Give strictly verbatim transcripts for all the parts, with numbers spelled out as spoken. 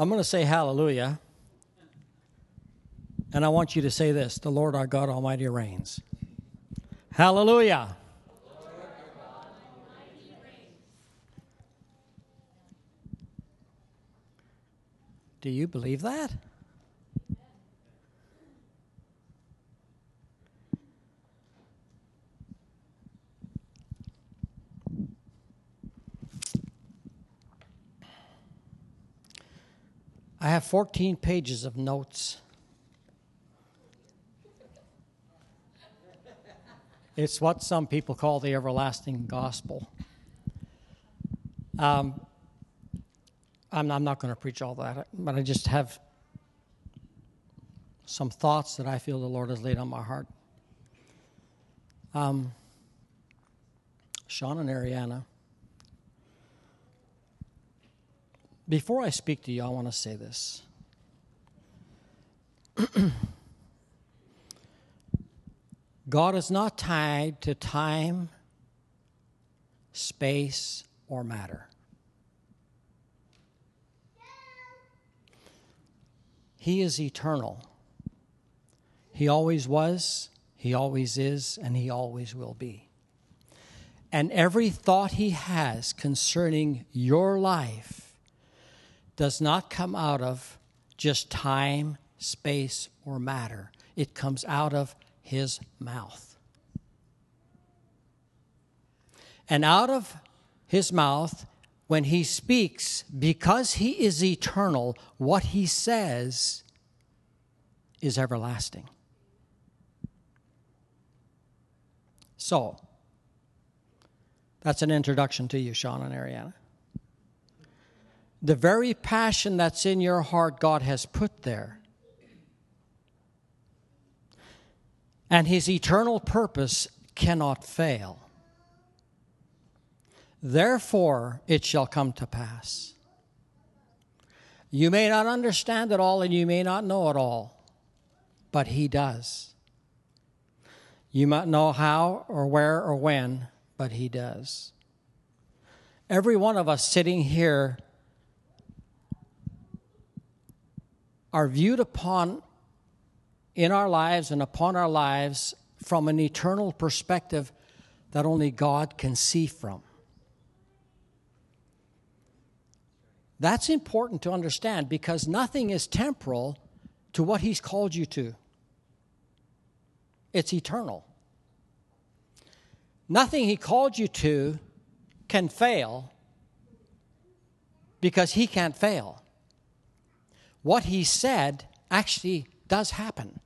I'm going to say hallelujah, and I want you to say this: the Lord our God Almighty reigns. Hallelujah. The Lord our God Almighty reigns. Do you believe that? I have fourteen pages of notes. It's what some people call the everlasting gospel. Um, I'm, I'm not going to preach all that, but I just have some thoughts that I feel the Lord has laid on my heart. Um, Sean and Ariana, before I speak to you, I want to say this. God is not tied to time, space, or matter. He is eternal. He always was, He always is, and He always will be. And every thought He has concerning your life does not come out of just time, space, or matter. It comes out of His mouth. And out of His mouth, when He speaks, because He is eternal, what He says is everlasting. So, that's an introduction to you, Sean and Ariana. The very passion that's in your heart, God has put there. And His eternal purpose cannot fail. Therefore, it shall come to pass. You may not understand it all and you may not know it all, but He does. You might know how or where or when, but He does. Every one of us sitting here are viewed upon in our lives and upon our lives from an eternal perspective that only God can see from. That's important to understand because nothing is temporal to what He's called you to. It's eternal. Nothing He called you to can fail because He can't fail. What He said actually does happen.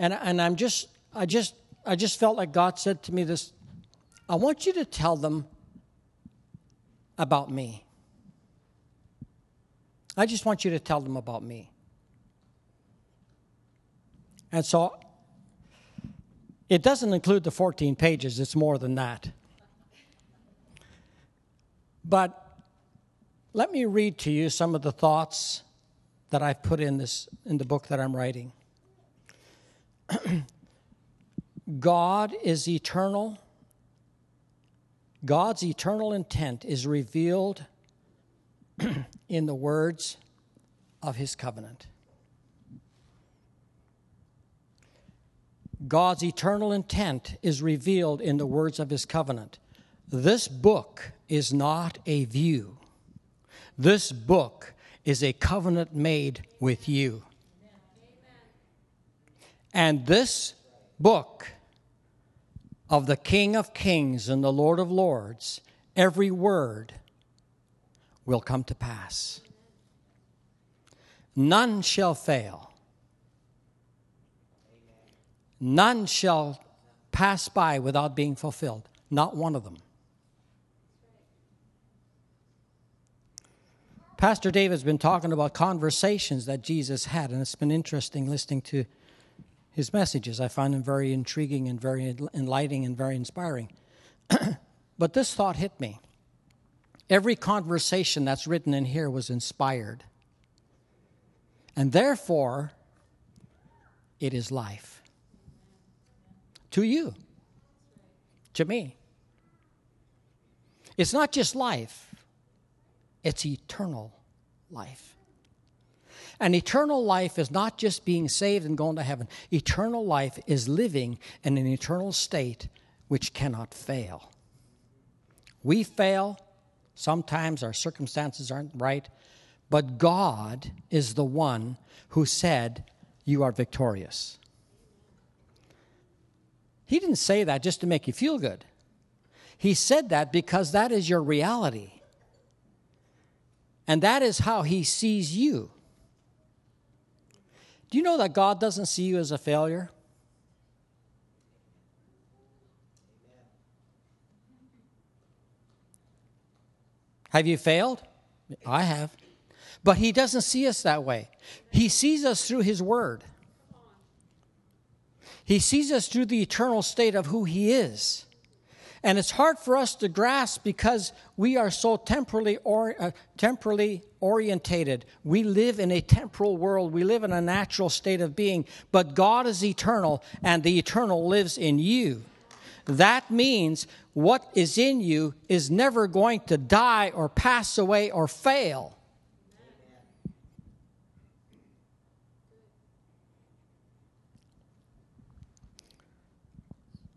And and I'm just I just I just felt like God said to me this: I want you to tell them about me. I just want you to tell them about me. And so it doesn't include the fourteen pages, it's more than that. But let me read to you some of the thoughts that I've put in this in the book that I'm writing. God is eternal. God's eternal intent is revealed in the words of His covenant. God's eternal intent is revealed in the words of His covenant. This book is not a view. This book is a covenant made with you. And this book of the King of Kings and the Lord of Lords, every word will come to pass. None shall fail. None shall pass by without being fulfilled. Not one of them. Pastor David's been talking about conversations that Jesus had, and it's been interesting listening to his messages. I find them very intriguing and very enlightening and very inspiring. But this thought hit me. Every conversation that's written in here was inspired. And therefore, it is life. To you. To me. It's not just life. It's eternal life. And eternal life is not just being saved and going to heaven. Eternal life is living in an eternal state which cannot fail. We fail. Sometimes our circumstances aren't right. But God is the one who said, you are victorious. He didn't say that just to make you feel good. He said that because that is your reality. And that is how he sees you. Do you know that God doesn't see you as a failure? Have you failed? I have. But he doesn't see us that way. He sees us through his word. He sees us through the eternal state of who he is. And it's hard for us to grasp because we are so temporally or, uh, temporally orientated. We live in a temporal world. We live in a natural state of being. But God is eternal, and the eternal lives in you. That means what is in you is never going to die or pass away or fail.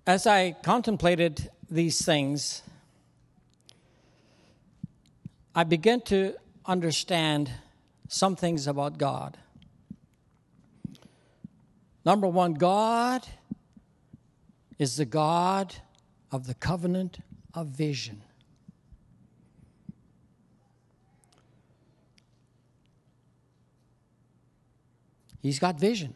As I contemplated these things, I began to understand some things about God. Number one, God is the God of the covenant of vision. He's got vision.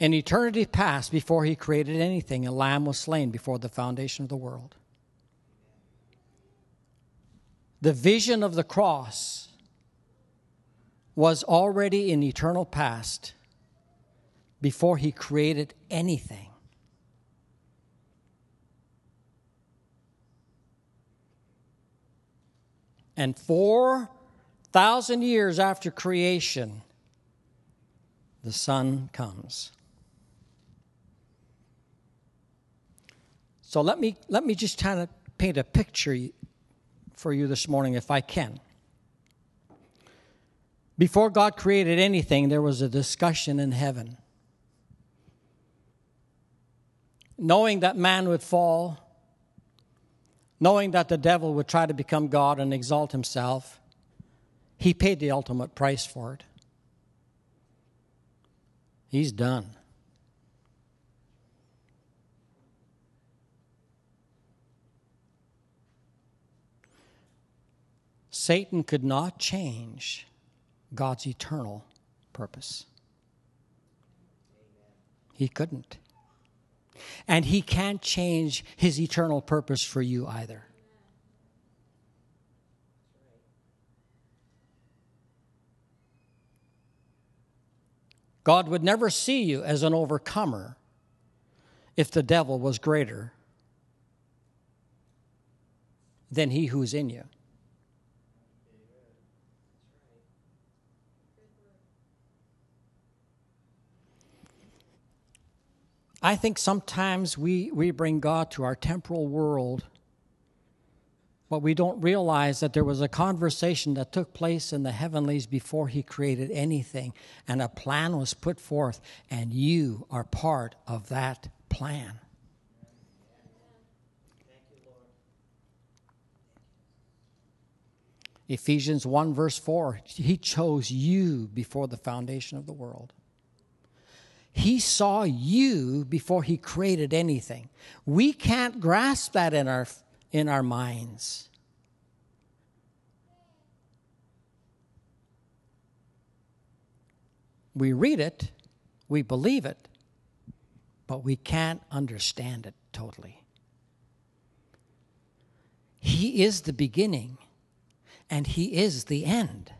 In eternity past, before he created anything, a lamb was slain before the foundation of the world. The vision of the cross was already in eternal past before he created anything. And four thousand years after creation, the Son comes. So let me let me just kind of paint a picture for you this morning, if I can. Before God created anything, there was a discussion in heaven. Knowing that man would fall, knowing that the devil would try to become God and exalt himself, he paid the ultimate price for it. He's done. Satan could not change God's eternal purpose. He couldn't. And he can't change his eternal purpose for you either. God would never see you as an overcomer if the devil was greater than he who is in you. I think sometimes we, we bring God to our temporal world, but we don't realize that there was a conversation that took place in the heavenlies before he created anything, and a plan was put forth, and you are part of that plan. Thank you, Lord. Ephesians one, verse four, he chose you before the foundation of the world. He saw you before he created anything. We can't grasp that in our in our minds. We read it, we believe it, but we can't understand it totally. He is the beginning, and he is the end.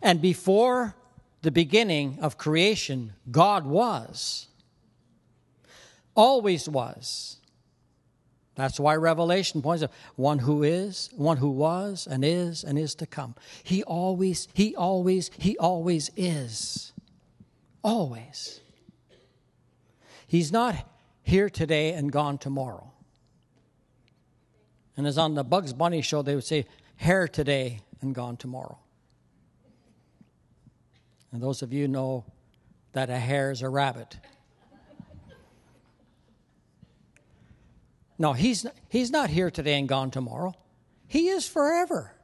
And before the beginning of creation, God was, always was. That's why Revelation points out one who is, one who was, and is, and is to come. He always, he always, he always is. Always. He's not here today and gone tomorrow. And as on the Bugs Bunny show, they would say, hair today and gone tomorrow. And those of you know that a hare is a rabbit. No, he's, he's not here today and gone tomorrow. He is forever.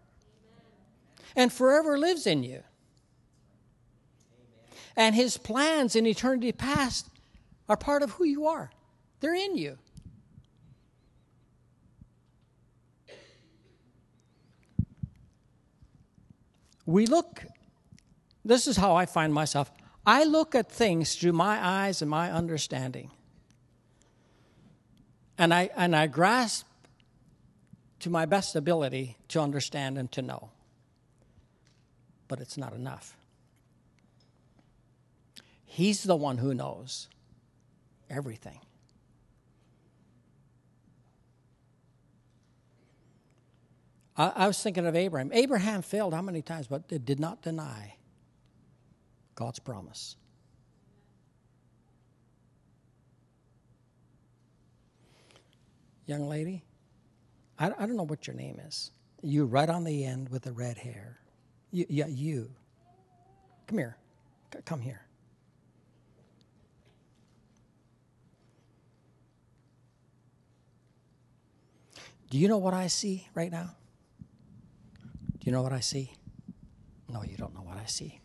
And forever lives in you. And his plans in eternity past are part of who you are. They're in you. We look, this is how I find myself. I look at things through my eyes and my understanding. And I and I grasp to my best ability to understand and to know. But it's not enough. He's the one who knows everything. I, I was thinking of Abraham. Abraham failed how many times, but it did not deny God's promise. Young lady, I, I don't know what your name is. You right on the end with the red hair. You, yeah, you. Come here. C- come here. Do you know what I see right now? Do you know what I see? No, you don't know what I see.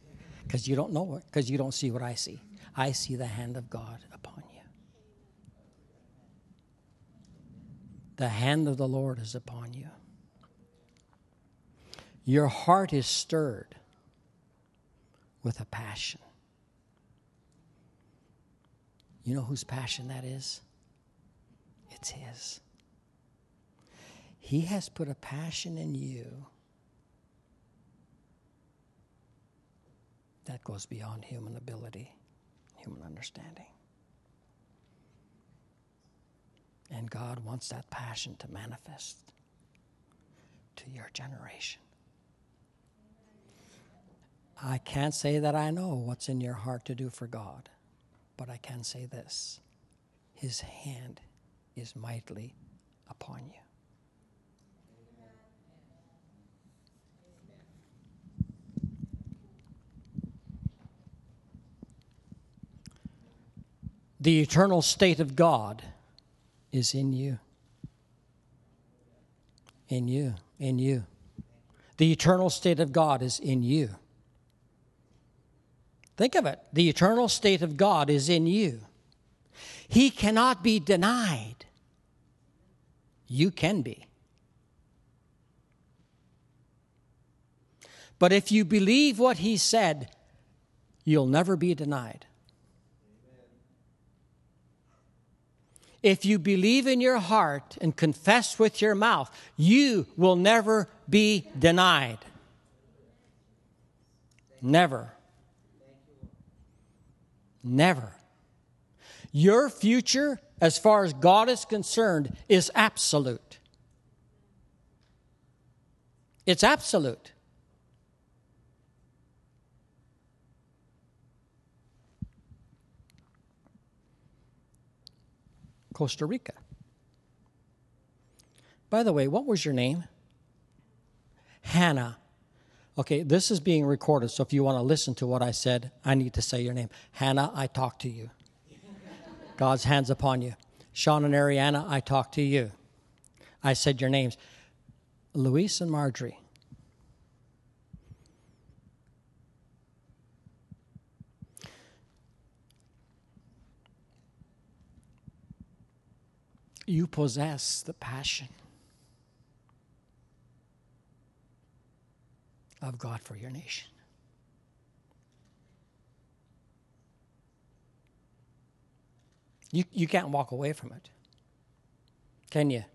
Because you don't know it, because you don't see what I see. I see the hand of God upon you. The hand of the Lord is upon you. Your heart is stirred with a passion. You know whose passion that is? It's his. He has put a passion in you that goes beyond human ability, human understanding. And God wants that passion to manifest to your generation. I can't say that I know what's in your heart to do for God, but I can say this. His hand is mightily upon you. The eternal state of God is in you. In you. In you. The eternal state of God is in you. Think of it. The eternal state of God is in you. He cannot be denied. You can be. But if you believe what he said, you'll never be denied. If you believe in your heart and confess with your mouth, you will never be denied. Never. Never. Your future, as far as God is concerned, is absolute. It's absolute. Costa Rica. By the way, what was your name? Hannah. Okay, this is being recorded, so if you want to listen to what I said, I need to say your name. Hannah, I talk to you. God's hands upon you. Sean and Ariana, I talk to you. I said your names. Luis and Marjorie. You possess the passion of God for your nation. You, you can't walk away from it, can you?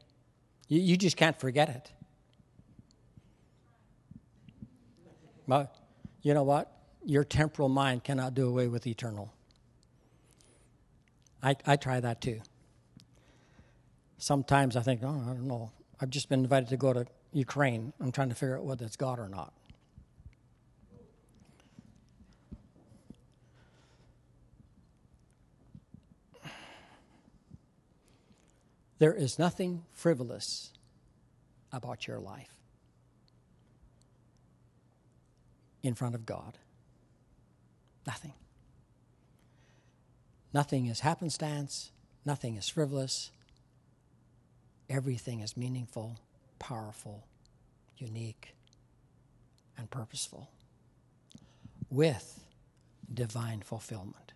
You, you just can't forget it. But you know what? Your temporal mind cannot do away with eternal. I, I try that too. Sometimes I think, oh, I don't know. I've just been invited to go to Ukraine. I'm trying to figure out whether it's God or not. There is nothing frivolous about your life in front of God? Nothing. Nothing is happenstance. Nothing is frivolous. Everything is meaningful, powerful, unique, and purposeful, with divine fulfillment.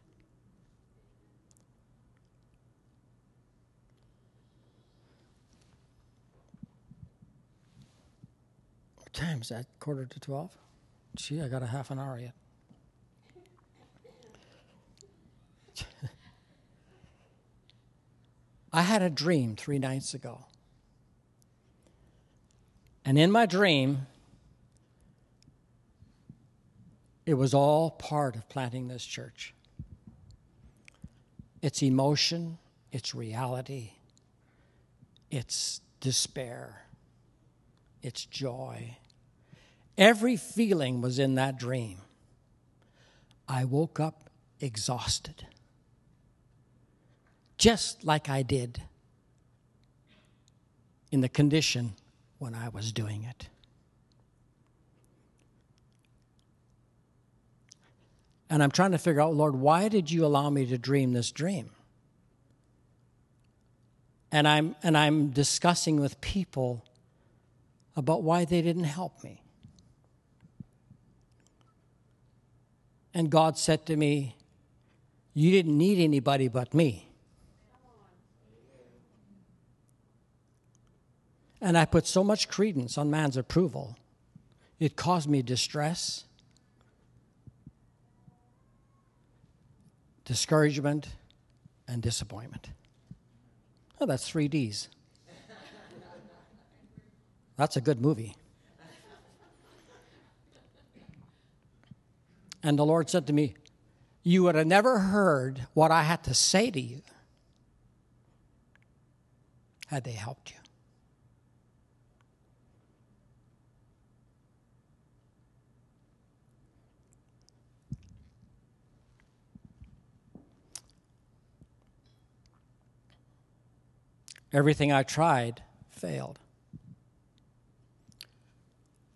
What time is that? Quarter to twelve? Gee, I got a half an hour yet. I had a dream three nights ago. And in my dream, it was all part of planting this church. Its emotion, its reality, its despair, its joy. Every feeling was in that dream. I woke up exhausted, just like I did in the condition when I was doing it. And I'm trying to figure out, Lord, why did you allow me to dream this dream? And I'm and I'm discussing with people about why they didn't help me. And God said to me, you didn't need anybody but me. And I put so much credence on man's approval, it caused me distress, discouragement, and disappointment. Oh, that's three D's. That's a good movie. And the Lord said to me, you would have never heard what I had to say to you had they helped you. Everything I tried failed.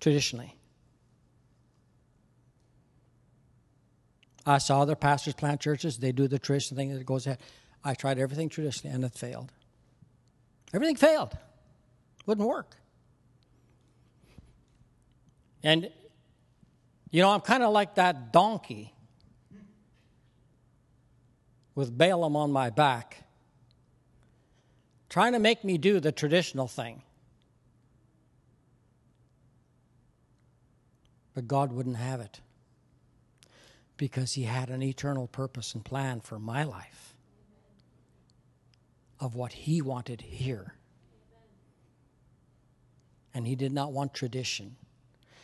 Traditionally. I saw other pastors plant churches. They do the traditional thing that goes ahead. I tried everything traditionally and it failed. Everything failed. Wouldn't work. And, you know, I'm kind of like that donkey with Balaam on my back, trying to make me do the traditional thing. But God wouldn't have it, because he had an eternal purpose and plan for my life of what he wanted here. And he did not want tradition.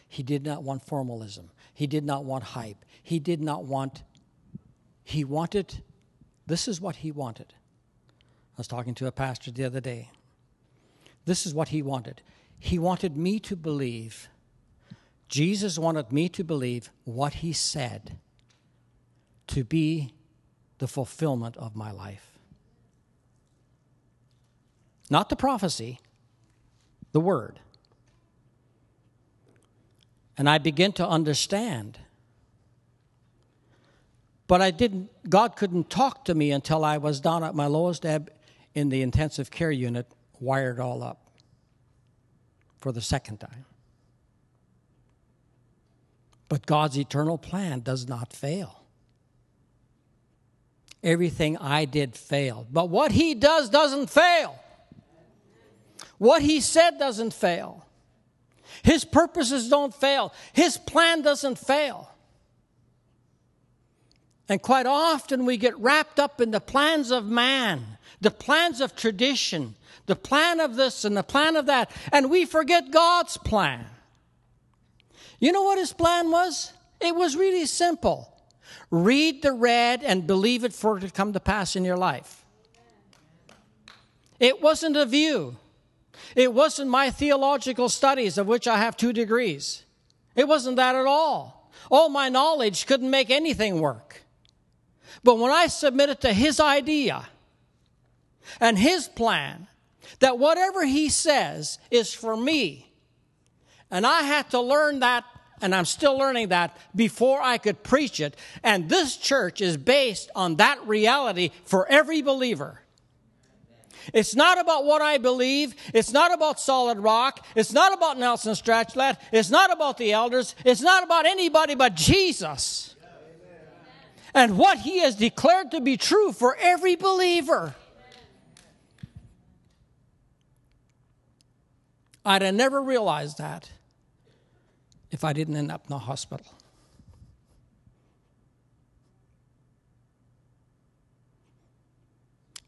He did not want formalism. He did not want hype. He did not want, he wanted, this is what he wanted. I was talking to a pastor the other day. This is what he wanted. He wanted me to believe, Jesus wanted me to believe what he said to be the fulfillment of my life. Not the prophecy, the word. And I begin to understand. But I didn't, God couldn't talk to me until I was down at my lowest ebb in the intensive care unit, wired all up for the second time. But God's eternal plan does not fail. Everything I did failed. But what he does doesn't fail. What he said doesn't fail. His purposes don't fail. His plan doesn't fail. And quite often we get wrapped up in the plans of man, the plans of tradition, the plan of this and the plan of that, and we forget God's plan. You know what his plan was? It was really simple. Read the read and believe it for it to come to pass in your life. It wasn't a view. It wasn't my theological studies, of which I have two degrees. It wasn't that at all. All my knowledge couldn't make anything work. But when I submitted to his idea and his plan That whatever he says is for me. And I had to learn that, and I'm still learning that, before I could preach it. And this church is based on that reality for every believer. It's not about what I believe. It's not about Solid Rock. It's not about Nelson Stratchlet. It's not about the elders. It's not about anybody but Jesus. And what he has declared to be true for every believer. I'd have never realized that if I didn't end up in the hospital.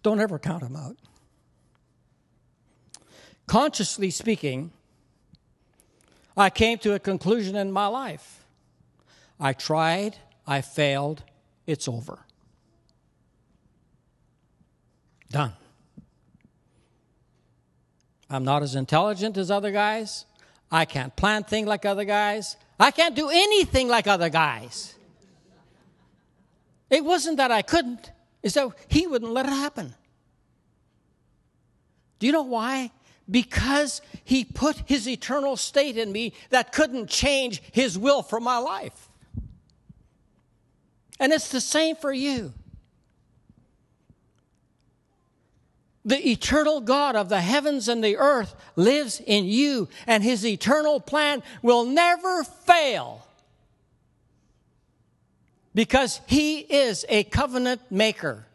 Don't ever count them out. Consciously speaking, I came to a conclusion in my life. I tried, I failed, it's over. Done. I'm not as intelligent as other guys. I can't plan things like other guys. I can't do anything like other guys. It wasn't that I couldn't. It's that he wouldn't let it happen. Do you know why? Because he put his eternal state in me that couldn't change his will for my life. And it's the same for you. The eternal God of the heavens and the earth lives in you, and his eternal plan will never fail because he is a covenant maker.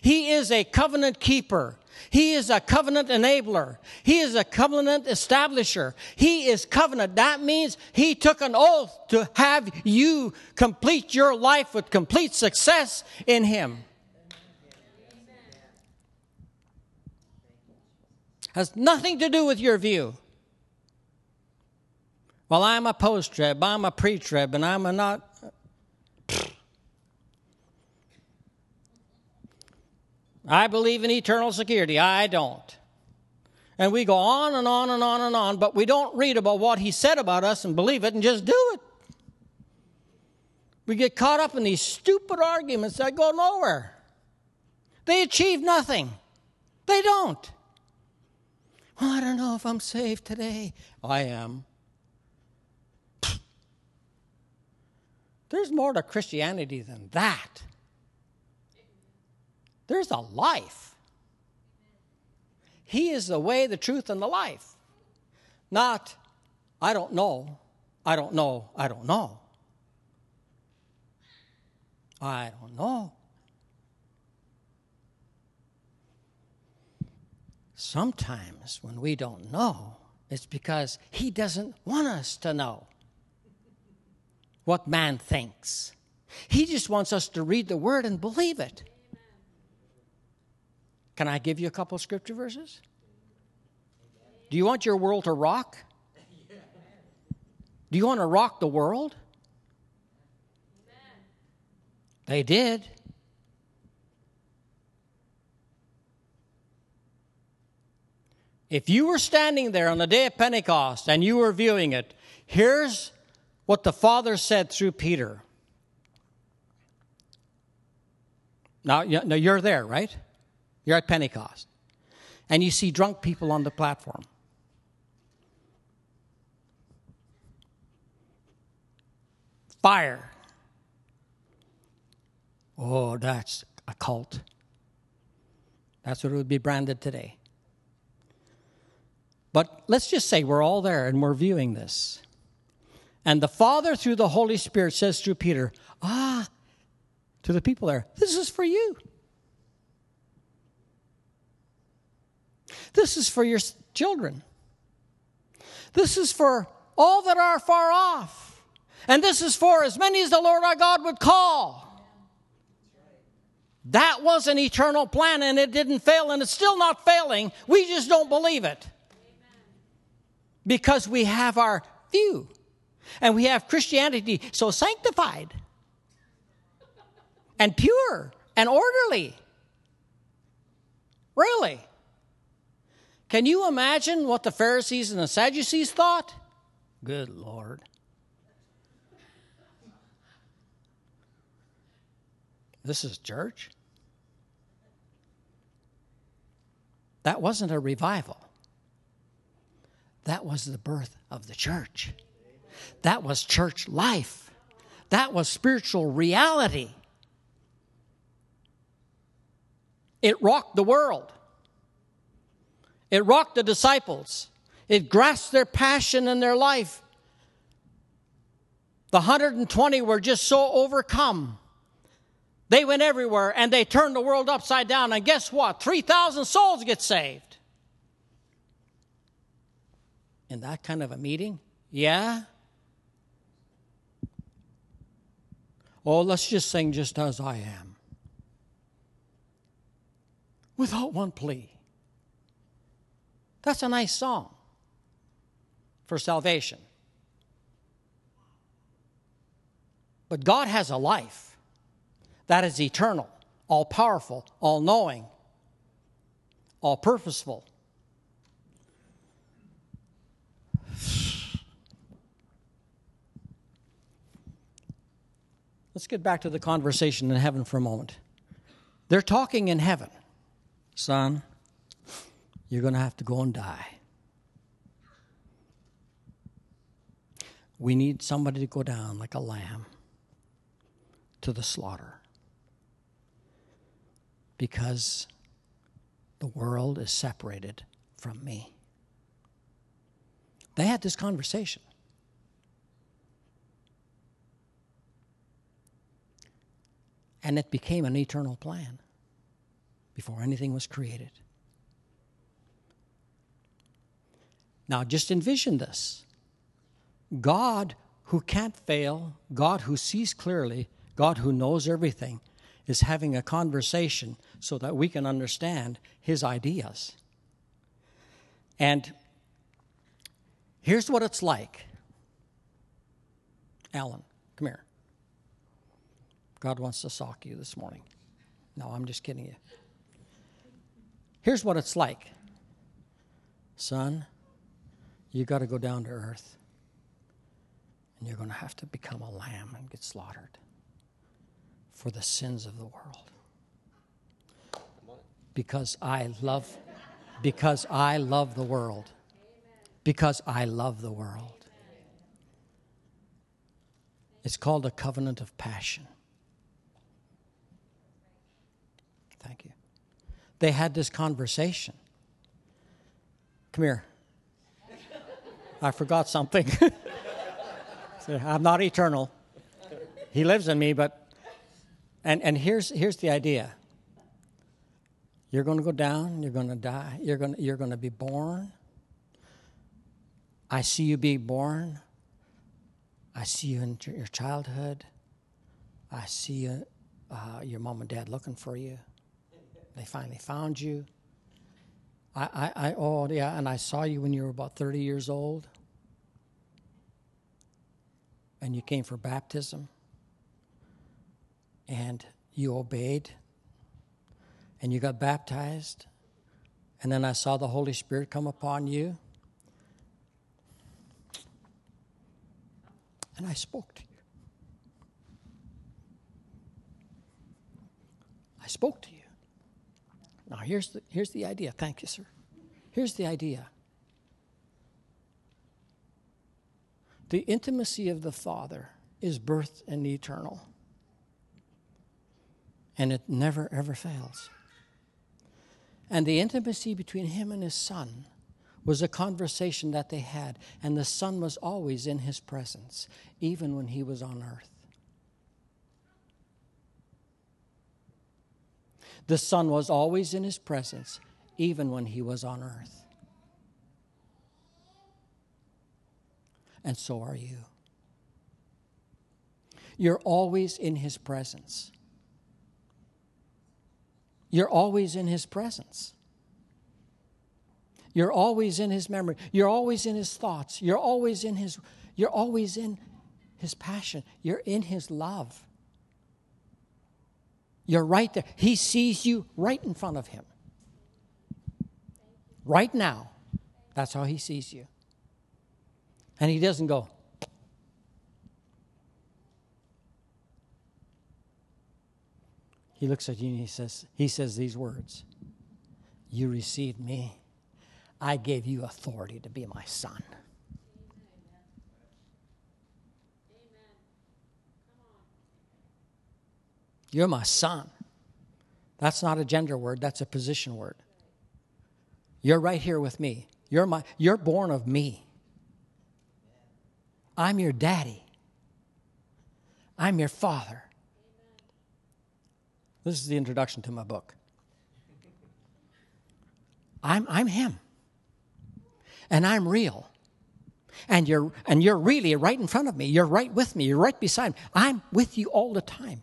He is a covenant keeper. He is a covenant enabler. He is a covenant establisher. He is covenant. That means he took an oath to have you complete your life with complete success in him. Has nothing to do with your view. Well, I'm a post-trib, I'm a pre-trib, and I'm a not. I believe in eternal security. I don't. And we go on and on and on and on, but we don't read about what he said about us and believe it and just do it. We get caught up in these stupid arguments that go nowhere. They achieve nothing. They don't. Well, I don't know if I'm saved today. I am. There's more to Christianity than that. There's a life. He is the way, the truth, and the life. Not, I don't know, I don't know, I don't know. I don't know. Sometimes when we don't know, it's because he doesn't want us to know what man thinks. He just wants us to read the word and believe it. Amen. Can I give you a couple of scripture verses? Do you want your world to rock? Do you want to rock the world? Amen. They did. If you were standing there on the day of Pentecost and you were viewing it, here's what the Father said through Peter. Now, now you're there, right? You're at Pentecost. And you see drunk people on the platform. Fire. Oh, that's a cult. That's what it would be branded today. But let's just say we're all there and we're viewing this. And the Father, through the Holy Spirit, says through Peter, ah, to the people there, this is for you. This is for your children. This is for all that are far off. And this is for as many as the Lord our God would call. That was an eternal plan, and it didn't fail, and it's still not failing. We just don't believe it. Because we have our view. And we have Christianity so sanctified. And pure. And orderly. Really. Can you imagine what the Pharisees and the Sadducees thought? Good Lord. This is church? That wasn't a revival. That was the birth of the church. That was church life. That was spiritual reality. It rocked the world. It rocked the disciples. It grasped their passion and their life. The one hundred twenty were just so overcome. They went everywhere and they turned the world upside down. And guess what? three thousand souls get saved. In that kind of a meeting? Yeah. Oh, let's just sing just as I am. Without one plea. That's a nice song for salvation. But God has a life that is eternal, all-powerful, all-knowing, all-purposeful. Let's get back to the conversation in heaven for a moment. They're talking in heaven. Son, you're going to have to go and die. We need somebody to go down like a lamb to the slaughter, because the world is separated from me. They had this conversation. And it became an eternal plan before anything was created. Now just envision this. God who can't fail, God who sees clearly, God who knows everything, is having a conversation so that we can understand his ideas. And here's what it's like. Alan, come here. God wants to sock you this morning. No, I'm just kidding you. Here's what it's like. Son, you got to go down to earth. And you're going to have to become a lamb and get slaughtered for the sins of the world. Because I love, because I love the world. Because I love the world. It's called a covenant of passion. Thank you. They had this conversation. Come here. I forgot something. I'm not eternal. He lives in me, but... And, and here's, here's the idea. You're going to go down. You're going to die. You're going to, you're going to be born. I see you being born. I see you in your childhood. I see you, uh, your mom and dad looking for you. They finally found you. I, I, I, oh, yeah, and I saw you when you were about thirty years old. And you came for baptism. And you obeyed. And you got baptized. And then I saw the Holy Spirit come upon you. And I spoke to you. I spoke to you. Now, here's the, here's the idea. Thank you, sir. Here's the idea. The intimacy of the Father is birthed in the eternal. And it never, ever fails. And the intimacy between him and his Son was a conversation that they had. And the Son was always in his presence, even when he was on earth. The Son was always in his presence, even when he was on earth. And so are you. You're always in his presence. You're always in his presence. You're always in his memory. You're always in his thoughts. You're always in his, you're always in his passion. You're in his love. You're right there. He sees you right in front of him. Right now. That's how he sees you. And he doesn't go. He looks at you and he says, he says these words. You received me. I gave you authority to be my son. You're my son. That's not a gender word. That's a position word. You're right here with me. You're my. You're born of me. I'm your daddy. I'm your father. This is the introduction to my book. I'm I'm him. And I'm real. And you're and you're really right in front of me. You're right with me. You're right beside me. I'm with you all the time.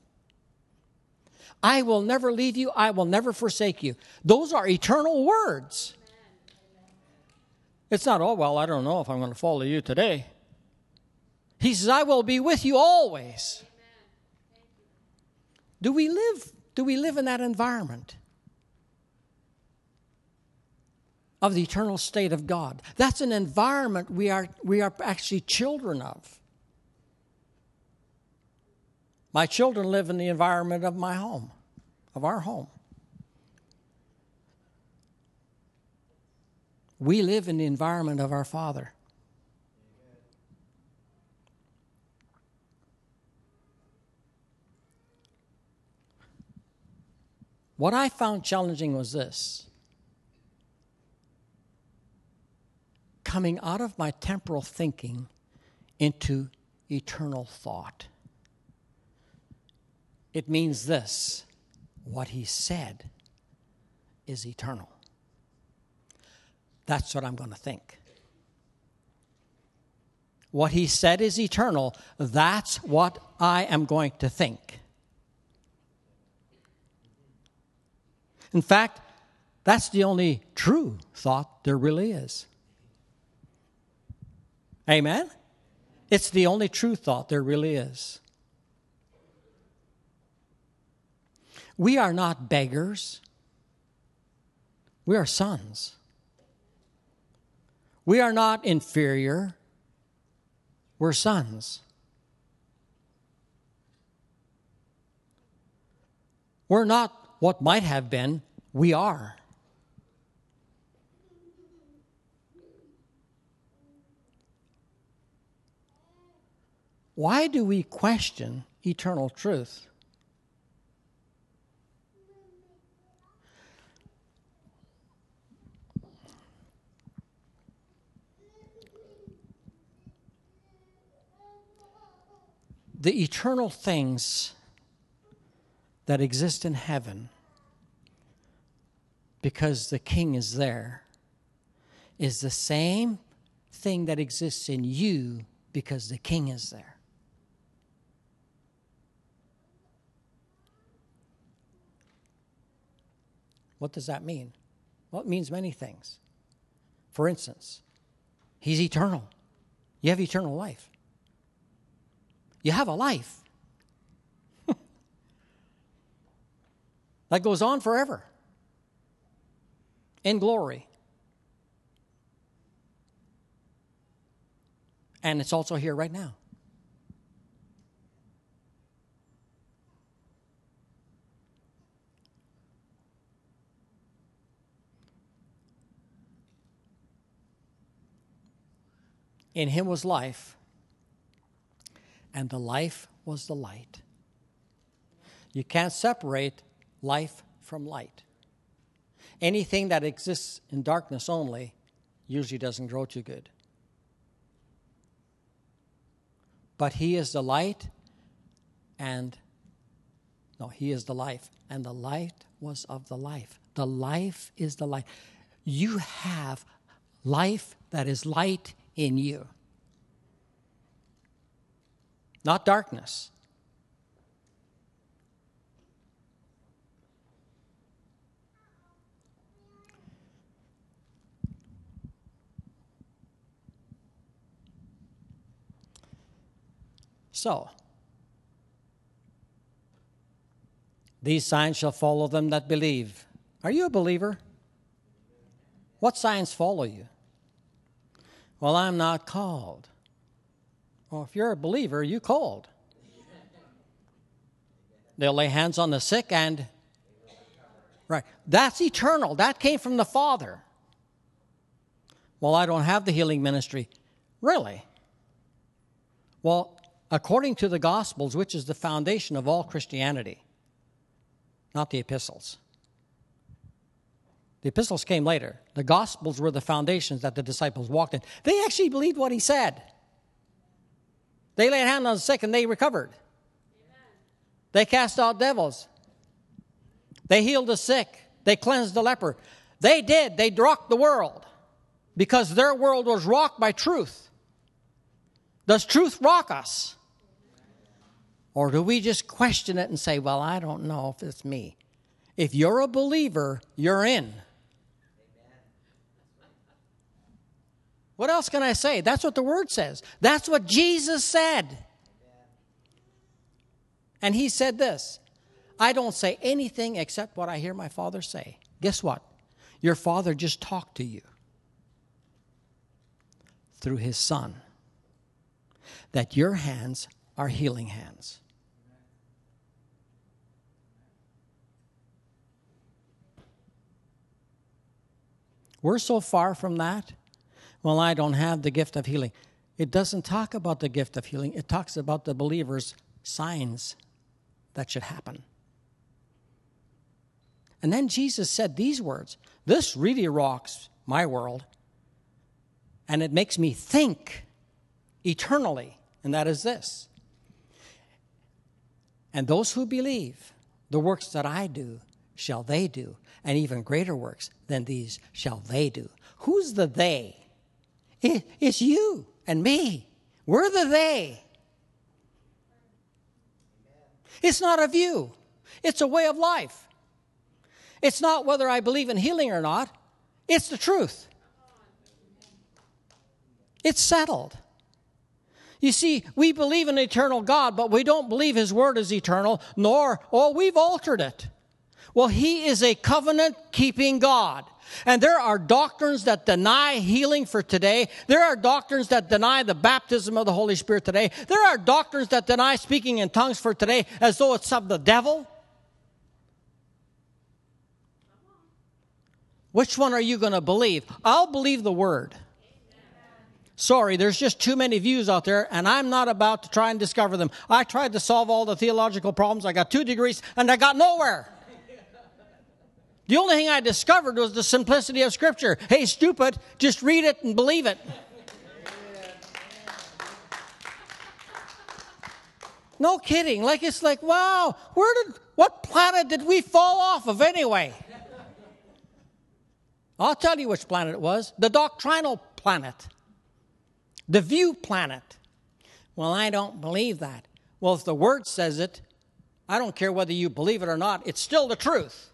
I will never leave you. I will never forsake you. Those are eternal words. It's not, oh, well, I don't know if I'm going to follow you today. He says, I will be with you always. Do we live, do we live in that environment of the eternal state of God? That's an environment we are, we are actually children of. My children live in the environment of my home, of our home. We live in the environment of our Father. What I found challenging was this. Coming out of my temporal thinking into eternal thought. It means this, what he said is eternal. That's what I'm going to think. What he said is eternal. That's what I am going to think. In fact, that's the only true thought there really is. Amen? It's the only true thought there really is. We are not beggars. We are sons. We are not inferior. We're sons. We're not what might have been. We are. Why do we question eternal truth? The eternal things that exist in heaven, because the King is there, is the same thing that exists in you because the King is there. What does that mean? Well, it means many things. For instance, he's eternal. You have eternal life. You have a life that goes on forever in glory. And it's also here right now. In him was life. And the life was the light. You can't separate life from light. Anything that exists in darkness only usually doesn't grow too good. But he is the light and, no, he is the life. And the light was of the life. The life is the light. You have life that is light in you. Not darkness. So, these signs shall follow them that believe. Are you a believer? What signs follow you? Well, I'm not called. Well, if you're a believer, you called. They'll lay hands on the sick and Right. That's eternal. That came from the Father. Well, I don't have the healing ministry. Really? Well, according to the Gospels, which is the foundation of all Christianity, not the epistles. The epistles came later. The Gospels were the foundations that the disciples walked in. They actually believed what he said. They laid hands on the sick and they recovered. Amen. They cast out devils. They healed the sick. They cleansed the leper. They did. They rocked the world because their world was rocked by truth. Does truth rock us? Or do we just question it and say, well, I don't know if it's me. If you're a believer, you're in. What else can I say? That's what the Word says. That's what Jesus said. And he said this, I don't say anything except what I hear my Father say. Guess what? Your Father just talked to you through his Son, that your hands are healing hands. We're so far from that. Well, I don't have the gift of healing. It doesn't talk about the gift of healing. It talks about the believer's signs that should happen. And then Jesus said these words. This really rocks my world. And it makes me think eternally. And that is this. And those who believe, the works that I do, shall they do, and even greater works than these shall they do. Who's the they? It, it's you and me. We're the they. It's not a view. It's a way of life. It's not whether I believe in healing or not. It's the truth. It's settled. You see, we believe in eternal God, but we don't believe his word is eternal, nor, oh, we've altered it. Well, he is a covenant-keeping God. And there are doctrines that deny healing for today. There are doctrines that deny the baptism of the Holy Spirit today. There are doctrines that deny speaking in tongues for today as though it's of the devil. Which one are you going to believe? I'll believe the Word. Sorry, there's just too many views out there, and I'm not about to try and discover them. I tried to solve all the theological problems. I got two degrees, and I got nowhere. The only thing I discovered was the simplicity of Scripture. Hey, stupid, just read it and believe it. No kidding. Like, it's like, wow, where did, what planet did we fall off of anyway? I'll tell you which planet it was. The doctrinal planet. The view planet. Well, I don't believe that. Well, if the Word says it, I don't care whether you believe it or not. It's still the truth.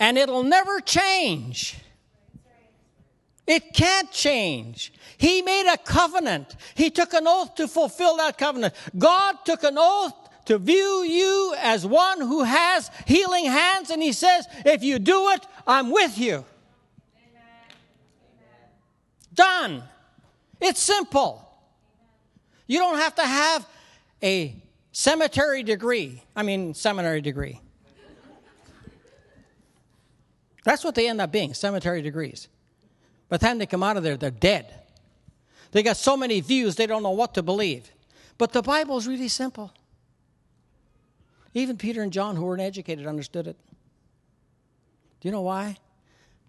And it'll never change. It can't change. He made a covenant. He took an oath to fulfill that covenant. God took an oath to view you as one who has healing hands. And he says, if you do it, I'm with you. Amen. Done. It's simple. You don't have to have a cemetery degree. I mean, seminary degree. That's what they end up being, cemetery degrees. By the time they come out of there, they're dead. They got so many views, they don't know what to believe. But the Bible is really simple. Even Peter and John, who weren't educated, understood it. Do you know why?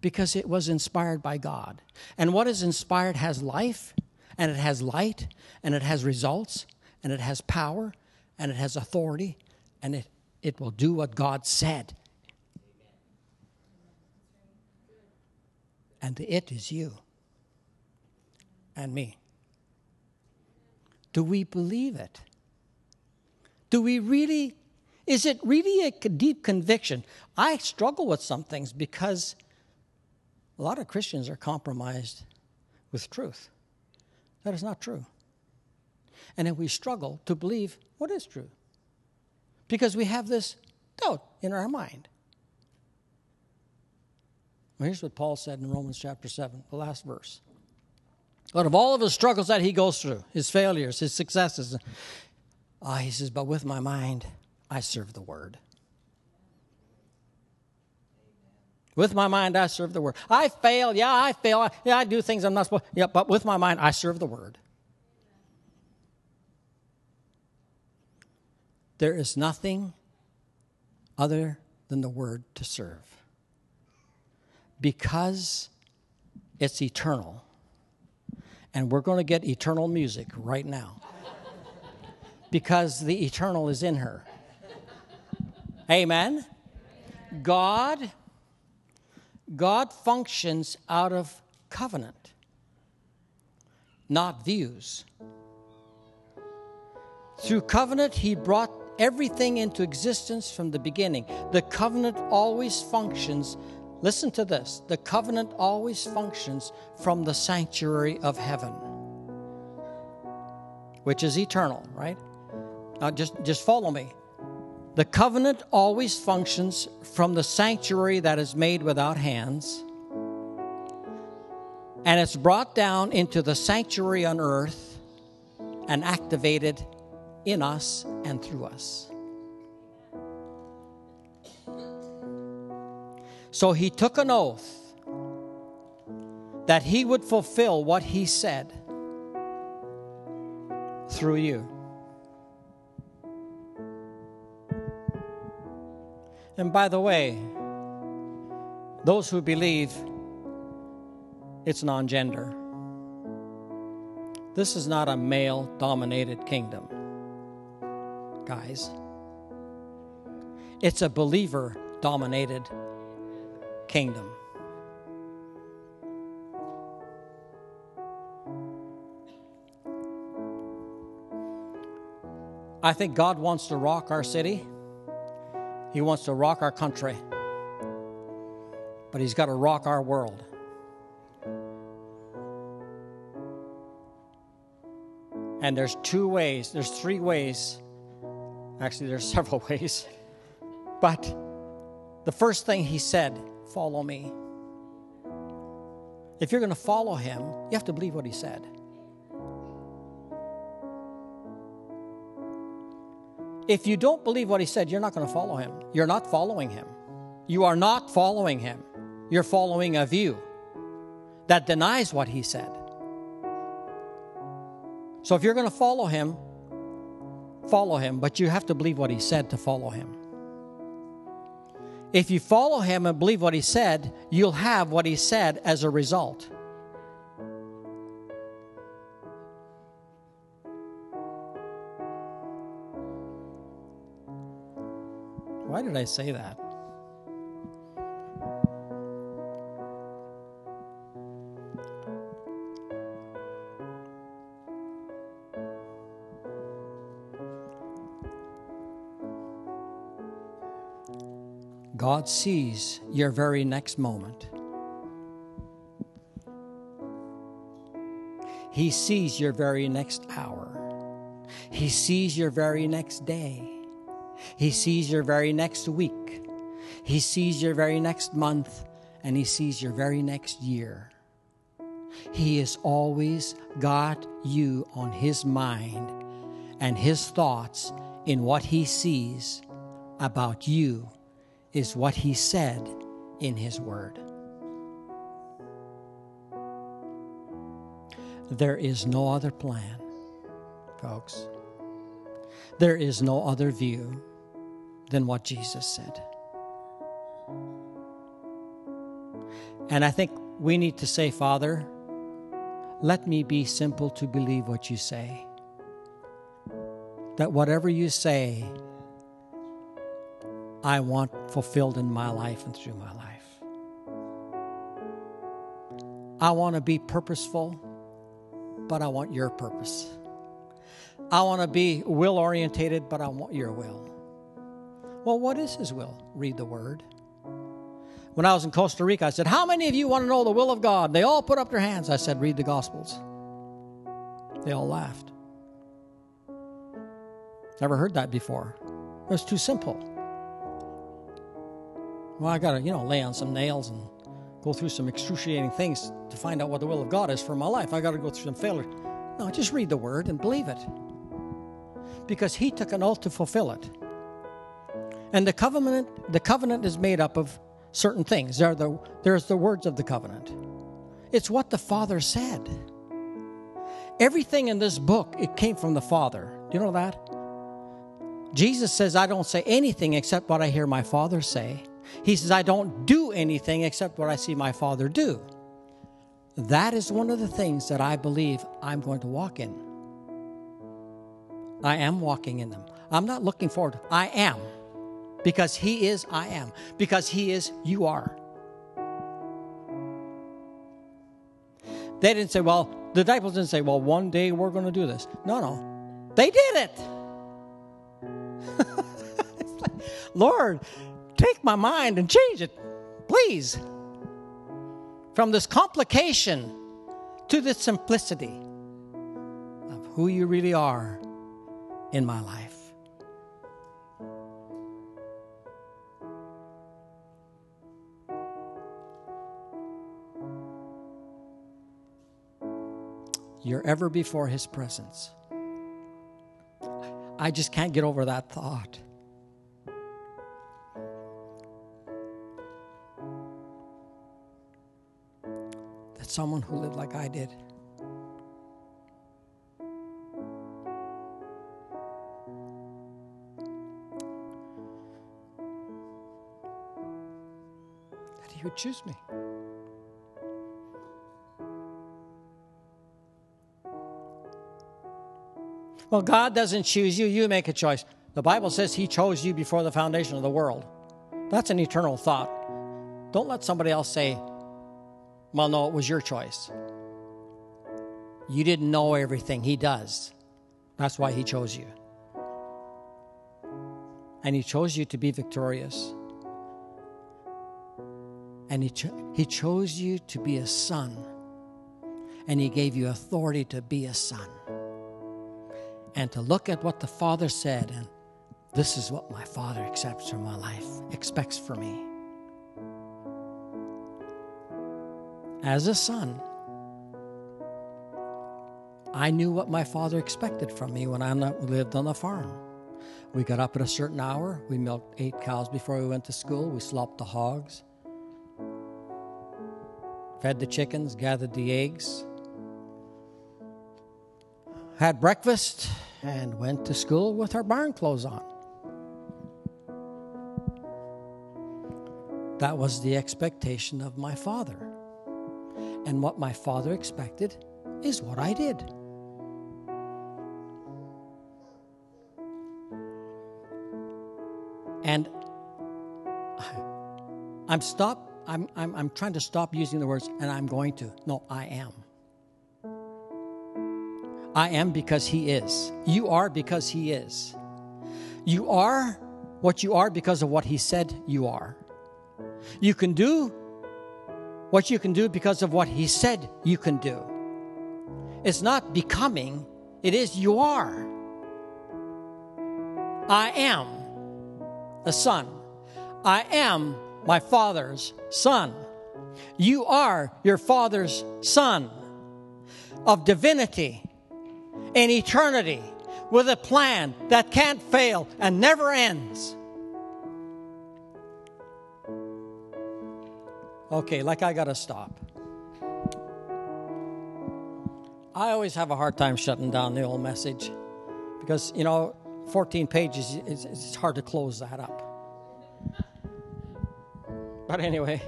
Because it was inspired by God. And what is inspired has life, and it has light, and it has results, and it has power, and it has authority, and it, it will do what God said. And the it is you and me. Do we believe it? Do we really, is it really a deep conviction? I struggle with some things because a lot of Christians are compromised with truth. That is not true. And then we struggle to believe what is true because we have this doubt in our mind. Well, here's what Paul said in Romans chapter seven, the last verse. Out of all of his struggles that he goes through, his failures, his successes, uh, he says, but with my mind, I serve the Word. With my mind, I serve the Word. I fail. Yeah, I fail. I, yeah, I do things I'm not supposed to. Yeah, but with my mind, I serve the Word. There is nothing other than the Word to serve. Because it's eternal. And we're going to get eternal music right now. Because the eternal is in her. Amen? God... God functions out of covenant, not views. Through covenant, he brought everything into existence from the beginning. The covenant always functions, listen to this, the covenant always functions from the sanctuary of heaven, which is eternal, right? Now, just, just follow me. The covenant always functions from the sanctuary that is made without hands, and it's brought down into the sanctuary on earth and activated in us and through us. So he took an oath that he would fulfill what he said through you. And by the way, those who believe, it's non-gender. This is not a male-dominated kingdom, guys. It's a believer-dominated kingdom. I think God wants to rock our city. He wants to rock our country, but he's got to rock our world. And there's two ways, there's three ways, actually there's several ways, but the first thing he said, follow me. If you're going to follow him, you have to believe what he said. If you don't believe what he said, you're not going to follow him. You're not following him. You are not following him. You're following a view that denies what he said. So if you're going to follow him, follow him, but you have to believe what he said to follow him. If you follow him and believe what he said, you'll have what he said as a result. Why did I say that? God sees your very next moment. He sees your very next hour. He sees your very next day. He sees your very next week. He sees your very next month. And he sees your very next year. He has always got you on his mind and his thoughts in what he sees about you is what he said in his word. There is no other plan, folks. There is no other view than what Jesus said. And I think we need to say, Father, let me be simple to believe what you say. That whatever you say, I want fulfilled in my life and through my life. I want to be purposeful, but I want your purpose. I want to be will-orientated, but I want your will. Well, what is his will? Read the word. When I was in Costa Rica, I said, how many of you want to know the will of God? They all put up their hands. I said, read the Gospels. They all laughed. Never heard that before. It was too simple. Well, I got to, you know, lay on some nails and go through some excruciating things to find out what the will of God is for my life. I got to go through some failures. No, just read the word and believe it. Because he took an oath to fulfill it. And the covenant, the covenant is made up of certain things. There are the, there's the words of the covenant. It's what the Father said. Everything in this book, it came from the Father. Do you know that? Jesus says, I don't say anything except what I hear my Father say. He says, I don't do anything except what I see my Father do. That is one of the things that I believe I'm going to walk in. I am walking in them. I'm not looking forward. I am. Because He is, I am. Because He is, you are. They didn't say, well, the disciples didn't say, well, one day we're going to do this. No, no. They did it. It's like, Lord, take my mind and change it, please. From this complication to the simplicity of who you really are in my life. You're ever before His presence. I just can't get over that thought. That someone who lived like I did. That He would choose me. Well, God doesn't choose you. You make a choice. The Bible says He chose you before the foundation of the world. That's an eternal thought. Don't let somebody else say, well, no, it was your choice. You didn't know everything. He does. That's why He chose you. And He chose you to be victorious. And He, cho- he chose you to be a son. And He gave you authority to be a son. And to look at what the Father said, and this is what my Father accepts from my life, expects for me. As a son, I knew what my Father expected from me when I lived on the farm. We got up at a certain hour. We milked eight cows before we went to school. We slopped the hogs, fed the chickens, gathered the eggs, had breakfast, and went to school with our barn clothes on. That was the expectation of my Father. And what my Father expected is what I did. And I'm stop. I'm, I'm, I'm trying to stop using the words, and I'm going to. No, I am. I am because He is. You are because He is. You are what you are because of what He said you are. You can do what you can do because of what He said you can do. It's not becoming. It is you are. I am a son. I am my Father's son. You are your Father's son of divinity. In eternity, with a plan that can't fail and never ends. Okay, like I gotta stop. I always have a hard time shutting down the old message because, you know, fourteen pages, it's, it's hard to close that up. But anyway,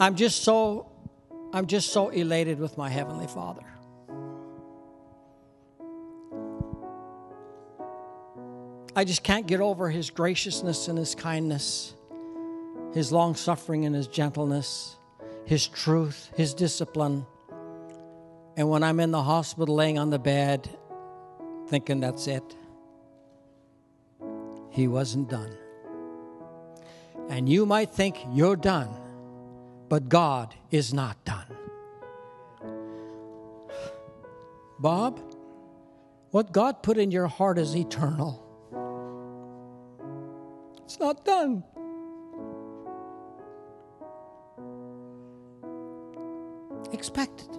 I'm just so, I'm just so elated with my Heavenly Father. I just can't get over His graciousness and His kindness, His long-suffering and His gentleness, His truth, His discipline. And when I'm in the hospital laying on the bed thinking that's it, He wasn't done. And you might think you're done, but God is not done. Bob, what God put in your heart is eternal. It's not done. Expect it.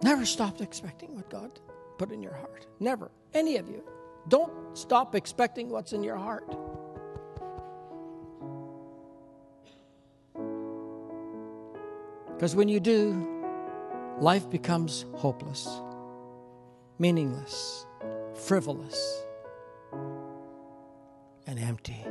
Never stop expecting what God put in your heart. Never. Any of you. Don't stop expecting what's in your heart. Because when you do, life becomes hopeless, meaningless, frivolous, and empty.